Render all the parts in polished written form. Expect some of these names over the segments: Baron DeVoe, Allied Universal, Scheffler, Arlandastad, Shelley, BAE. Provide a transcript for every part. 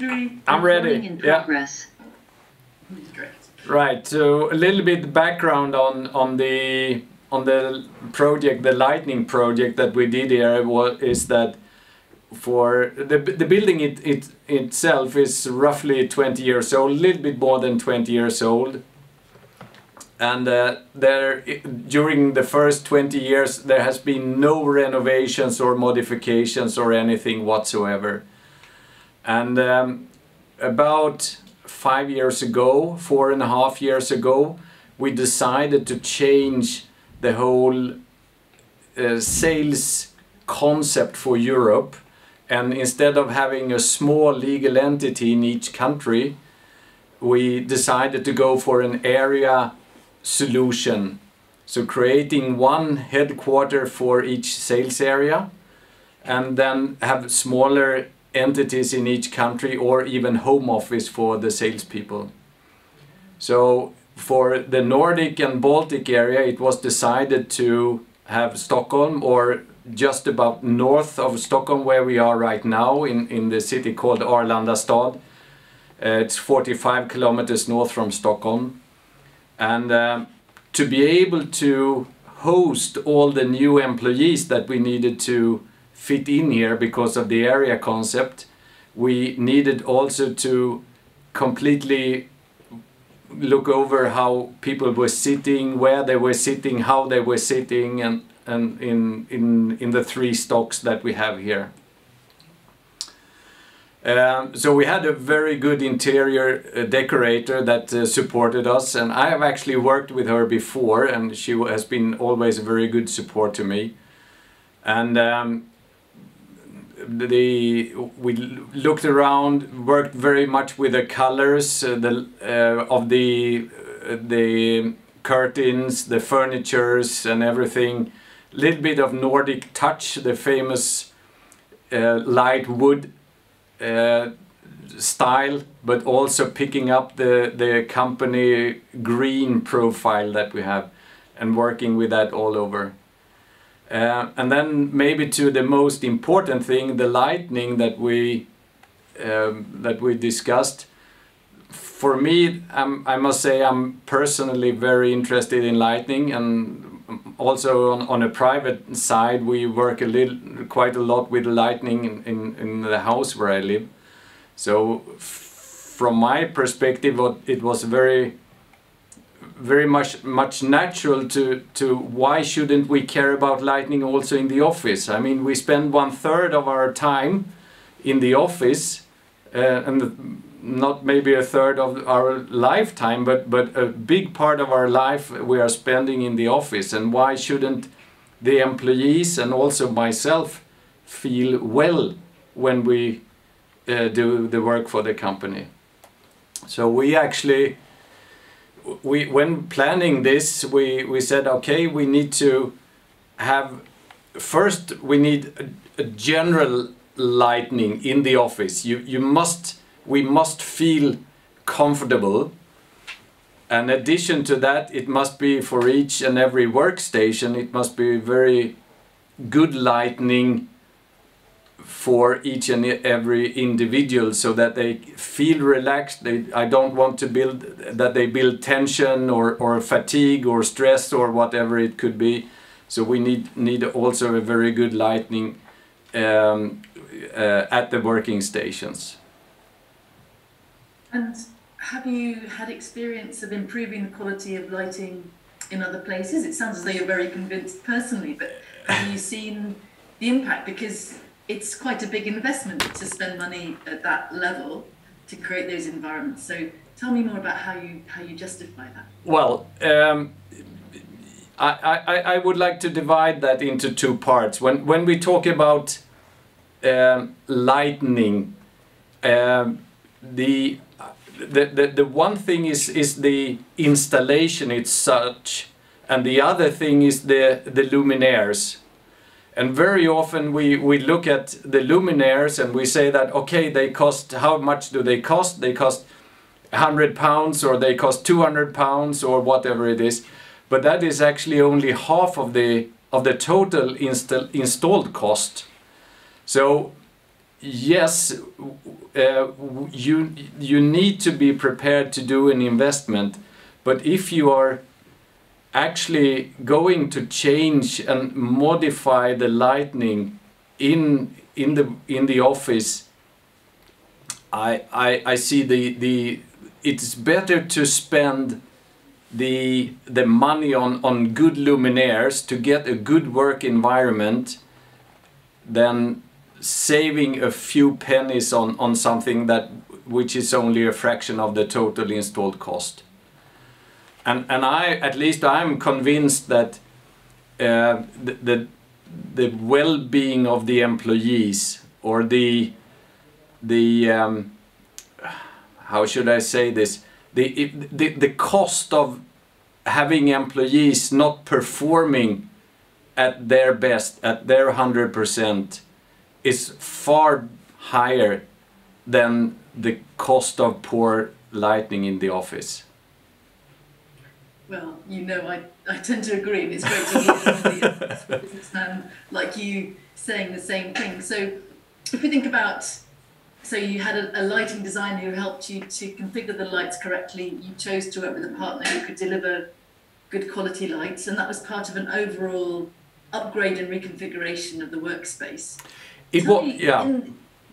doing? I'm ready. In progress. Yeah. Right. So a little bit background on the project, the lightning project that we did here is that for the building itself is roughly 20 years old, a little bit more than 20 years old. And during the first 20 years there has been no renovations or modifications or anything whatsoever. And about 4.5 years ago, we decided to change the whole sales concept for Europe, and instead of having a small legal entity in each country, we decided to go for an area solution. So creating one headquarter for each sales area, and then have smaller entities in each country or even home office for the salespeople. So for the Nordic and Baltic area, it was decided to have Stockholm, or just about north of Stockholm where we are right now, in the city called Arlandastad. It's 45 kilometers north from Stockholm. And to be able to host all the new employees that we needed to fit in here because of the area concept, we needed also to completely look over how people were sitting, where they were sitting, how they were sitting, and in the three stocks that we have here. So we had a very good interior decorator that supported us, and I have actually worked with her before, and she has been always a very good support to me. And we looked around, worked very much with the colors of the curtains, the furnitures, and everything. A little bit of Nordic touch, the famous light wood style, but also picking up the company green profile that we have and working with that all over. And then maybe to the most important thing, the lightning that we discussed. For me, I must say I'm personally very interested in lightning, and also on a private side we work quite a lot with lightning in the house where I live. So from my perspective, it was very much natural to why shouldn't we care about lightning also in the office? I mean, we spend 1/3 of our time in the office, and not maybe 1/3 of our lifetime, but a big part of our life we are spending in the office, and why shouldn't the employees and also myself feel well when we do the work for the company? So we actually, when planning this, we said, okay, we need to have, first we need a general lighting in the office. We must feel comfortable. In addition to that, it must be for each and every workstation, it must be very good lighting for each and every individual, so that they feel relaxed. I don't want to build tension or fatigue or stress or whatever it could be. So we need also a very good lighting at the working stations. And have you had experience of improving the quality of lighting in other places? It sounds as though you're very convinced personally, but have you seen the impact? Because it's quite a big investment to spend money at that level to create those environments. So tell me more about how you justify that. Well, I would like to divide that into two parts. When we talk about lighting, the one thing is the installation it's such, and the other thing is the luminaires. And very often we look at the luminaires and we say that, okay, they cost, how much do they cost? They cost £100 or they cost £200 or whatever it is. But that is actually only half of the total installed cost. So yes, you need to be prepared to do an investment, but if you are actually going to change and modify the lighting in the office, I see it's better to spend the money on good luminaires to get a good work environment than saving a few pennies on something which is only a fraction of the total installed cost. And I'm convinced that the well-being of the employees, or the how should I say this, the cost of having employees not performing at their best, at their 100%, is far higher than the cost of poor lighting in the office. Well, you know, I tend to agree, and it's great to hear somebody like you saying the same thing. So if we think about, so you had a lighting designer who helped you to configure the lights correctly, you chose to work with a partner who could deliver good quality lights, and that was part of an overall upgrade and reconfiguration of the workspace. It was, yeah.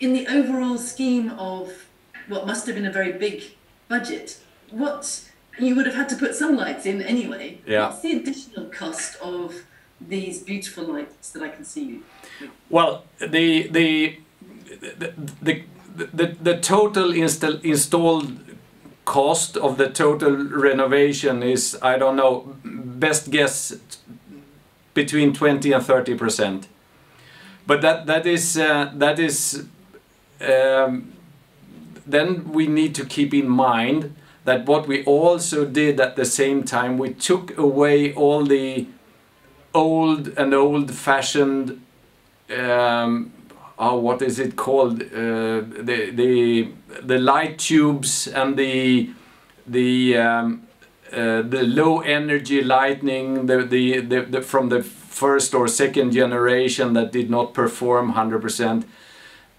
In the overall scheme of what must have been a very big budget, what you would have had to put some lights in anyway. Yeah. What's the additional cost of these beautiful lights that I can see you with? Well, the total installed cost of the total renovation is, I don't know, best guess between 20% and 30%. But that is then we need to keep in mind that what we also did at the same time, we took away all the old-fashioned what is it called, the light tubes and the low energy lighting, the from the first or second generation that did not perform 100%.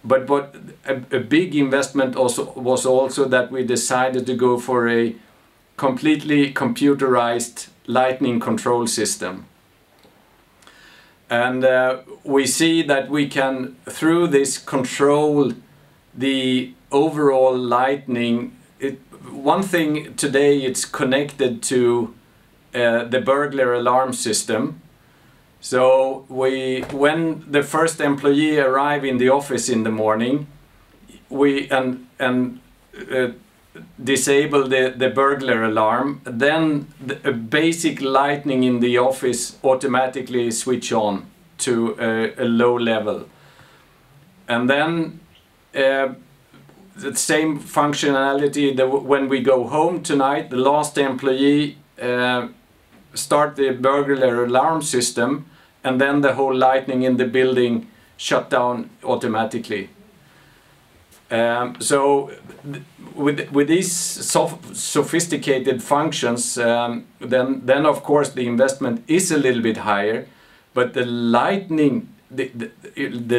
But what a big investment also was that we decided to go for a completely computerized lighting control system. And we see that we can, through this, control the overall lighting. One thing today, it's connected to the burglar alarm system. So when the first employee arrive in the office in the morning, we disable the burglar alarm, then a basic lighting in the office automatically switch on to a low level. And then the same functionality that when we go home tonight, the last employee start the burglar alarm system, and then the whole lighting in the building shut down automatically. So with these sophisticated functions, then of course the investment is a little bit higher, but the lighting, the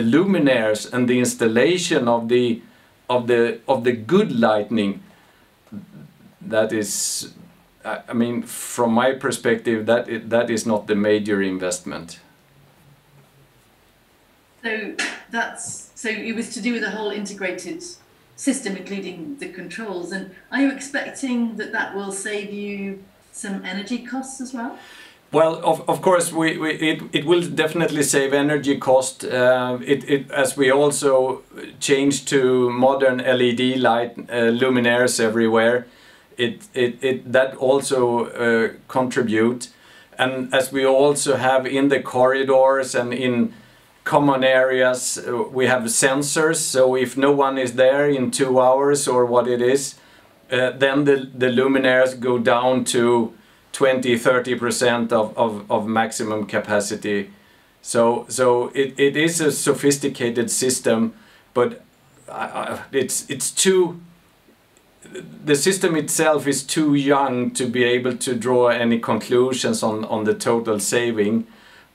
luminaires and the installation of the good lighting, that is, I mean, from my perspective, that is not the major investment. So so it was to do with the whole integrated system, including the controls. And are you expecting that will save you some energy costs as well? Well, of course, it will definitely save energy cost. As we also change to modern LED light luminaires everywhere, that also contribute. And as we also have in the corridors and in common areas, we have sensors, so if no one is there in 2 hours or what it is, then the luminaires go down to 20-30% of maximum capacity. So it is a sophisticated system, but the system itself is too young to be able to draw any conclusions on the total saving.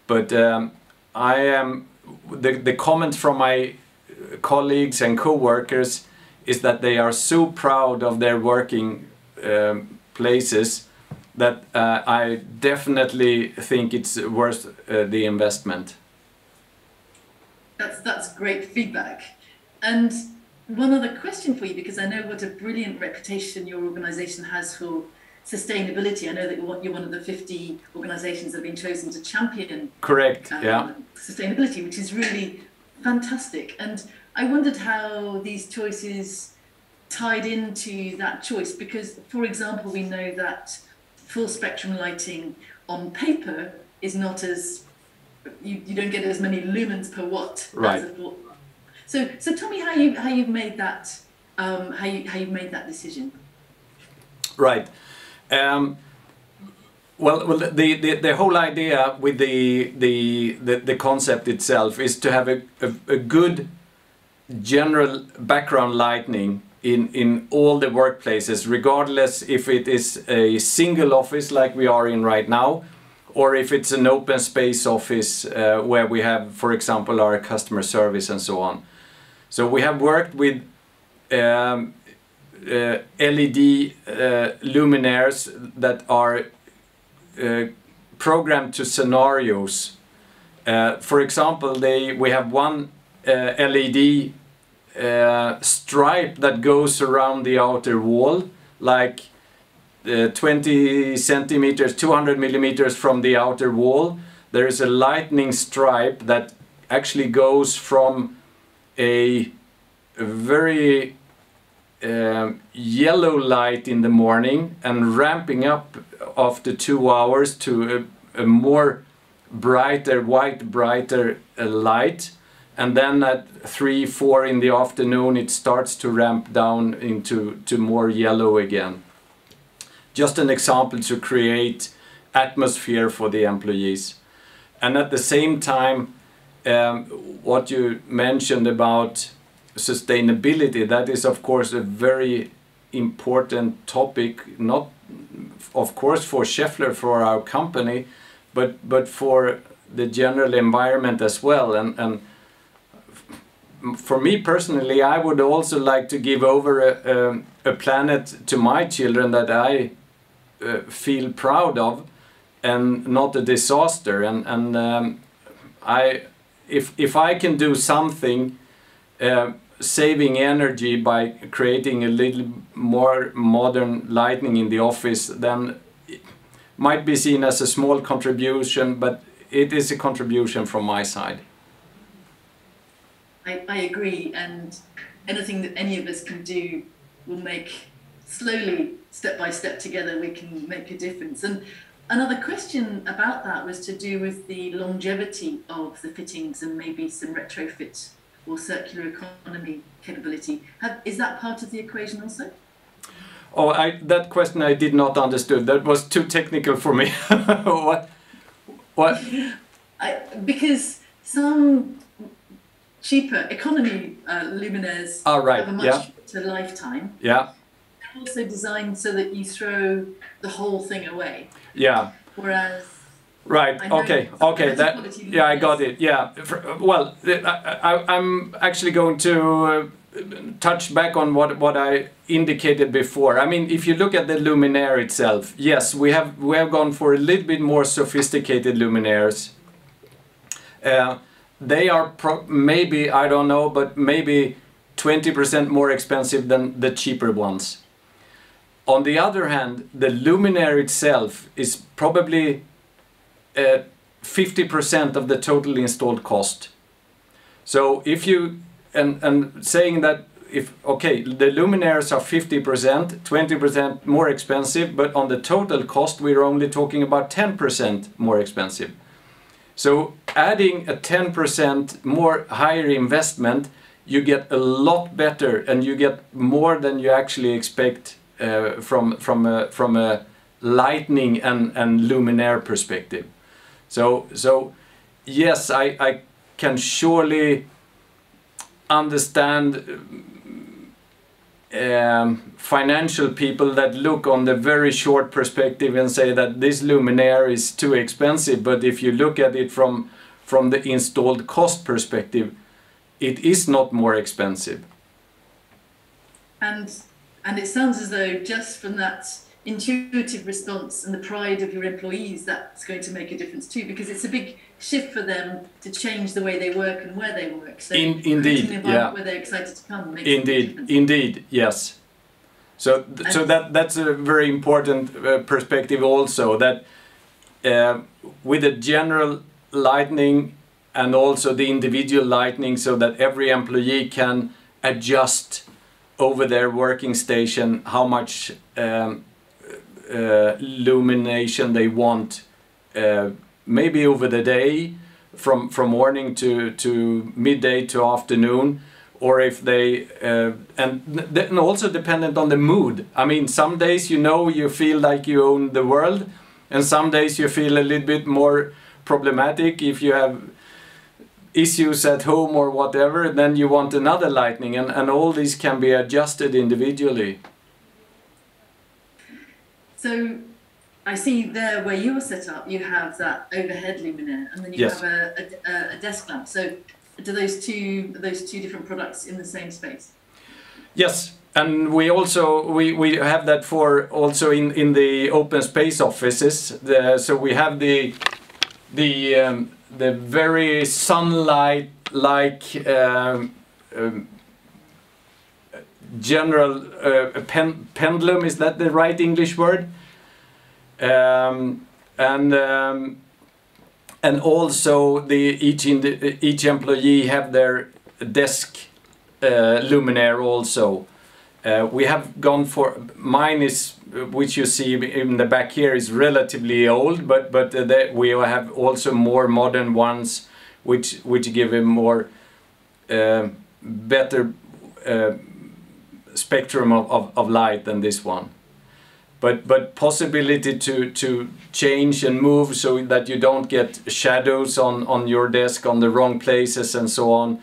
But I am the comment from my colleagues and co-workers is that they are so proud of their working places that I definitely think it's worth the investment. That's great feedback. And one other question for you, because I know what a brilliant reputation your organisation has for sustainability. I know that you're one of the 50 organisations that have been chosen to champion sustainability, which is really fantastic. And I wondered how these choices tied into that choice, because, for example, we know that full spectrum lighting on paper is not as, you don't get as many lumens per watt. Right. So tell me how you've made that how you made that decision. Right. Well, the whole idea with the concept itself is to have a good general background lighting in all the workplaces, regardless if it is a single office like we are in right now, or if it's an open space office where we have, for example, our customer service and so on. So we have worked with LED luminaires that are programmed to scenarios. For example, we have one LED stripe that goes around the outer wall, like 20 centimeters, 200 millimeters from the outer wall. There is a lightning stripe that actually goes from a very yellow light in the morning and ramping up after 2 hours to a more brighter light. And then at 3, 4 in the afternoon, it starts to ramp down into more yellow again. Just an example to create atmosphere for the employees. And at the same time, what you mentioned about sustainability, that is of course a very important topic, not of course for Scheffler, for our company, but for the general environment as well. And for me personally, I would also like to give over a planet to my children that I feel proud of, and not a disaster. If I can do something, saving energy by creating a little more modern lighting in the office, then it might be seen as a small contribution, but it is a contribution from my side. I agree, and anything that any of us can do will make, slowly, step by step together, we can make a difference. And another question about that was to do with the longevity of the fittings and maybe some retrofit or circular economy capability. Is that part of the equation also? Oh, that question I did not understand. That was too technical for me. What? Because some cheaper economy luminaires have a much shorter lifetime. Yeah. They're also designed so that you throw the whole thing away. Yeah. Whereas. Right. Okay. That. Yeah, I got it. Yeah. Well, I'm actually going to touch back on what I indicated before. I mean, if you look at the luminaire itself, yes, we have gone for a little bit more sophisticated luminaires. They are maybe, I don't know, but maybe 20% more expensive than the cheaper ones. On the other hand, the luminaire itself is probably 50% of the total installed cost. So if you, and saying that, if, okay, the luminaires are 50%, 20% more expensive, but on the total cost, we're only talking about 10% more expensive. So adding a 10% more higher investment, you get a lot better, and you get more than you actually expect from a lighting and luminaire perspective. So yes, I can surely understand financial people that look on the very short perspective and say that this luminaire is too expensive. But if you look at it from the installed cost perspective, it is not more expensive. And it sounds as though just from that intuitive response and the pride of your employees, that's going to make a difference too, because it's a big shift for them to change the way they work and where they work. So indeed, yeah. Where they're excited to come makes a difference. Indeed, yes. So, that's a very important perspective also, that with a general lightning and also the individual lightning, so that every employee can adjust over their working station how much illumination they want, maybe over the day, from morning to midday to afternoon, or if they and also dependent on the mood. I mean, some days you feel like you own the world, and some days you feel a little bit more problematic if you have issues at home or whatever. Then you want another lightning, and all these can be adjusted individually. So I see there where you are set up, you have that overhead luminaire, and then you yes. have a desk lamp. So do those two different products in the same space? Yes, and we also we have that for also in the open space offices. So we have the very sunlight like general pendulum, is that the right English word? And also each employee have their desk luminaire also. We have gone for mine, is which you see in the back here, is relatively old, but we have also more modern ones which give a more better spectrum of light than this one. But possibility to change and move so that you don't get shadows on your desk, on the wrong places and so on,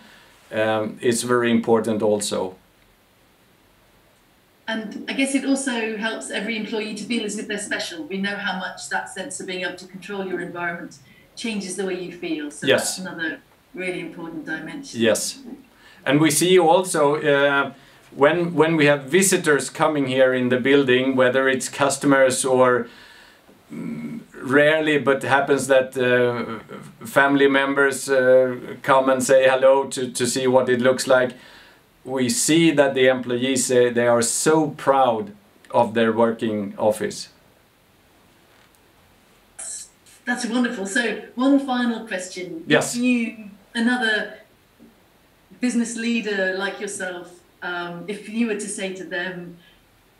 is very important also. And I guess it also helps every employee to feel as if they're special. We know how much that sense of being able to control your environment changes the way you feel. So yes. That's another really important dimension. Yes. And we see also when we have visitors coming here in the building, whether it's customers or rarely, but happens that family members come and say hello to see what it looks like. We see that the employees say they are so proud of their working office. That's wonderful. So one final question. Yes. If you, another business leader like yourself, if you were to say to them,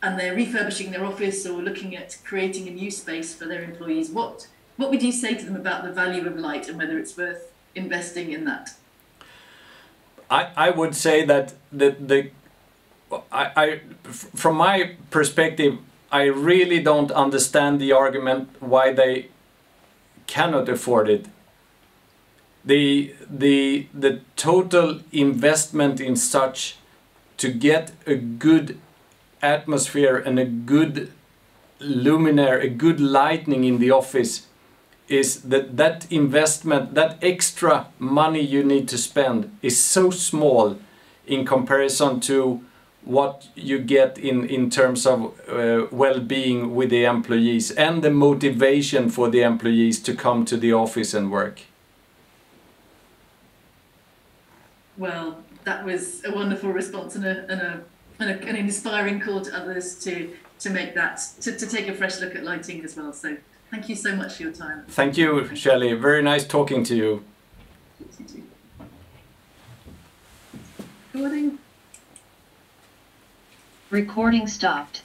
and they're refurbishing their office or looking at creating a new space for their employees, what would you say to them about the value of light and whether it's worth investing in that? I would say that from my perspective, I really don't understand the argument why they cannot afford it. The total investment in such to get a good atmosphere and a good luminaire, a good lighting in the office, is that investment, that extra money you need to spend, is so small in comparison to what you get in terms of well-being with the employees and the motivation for the employees to come to the office and work. Well, that was a wonderful response and an inspiring call to others to make that, to take a fresh look at lighting as well. So thank you so much for your time. Thank you, Shelley. Very nice talking to you. Recording. Recording stopped.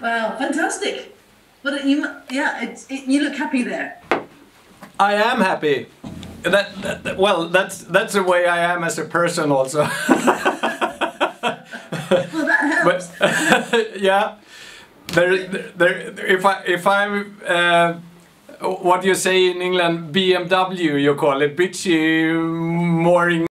Wow, fantastic. But you look happy there. I am happy. Well, that's the way I am as a person also. Well, that helps. But, yeah. If I'm what you say in England, BMW, you call it, bitchy, more in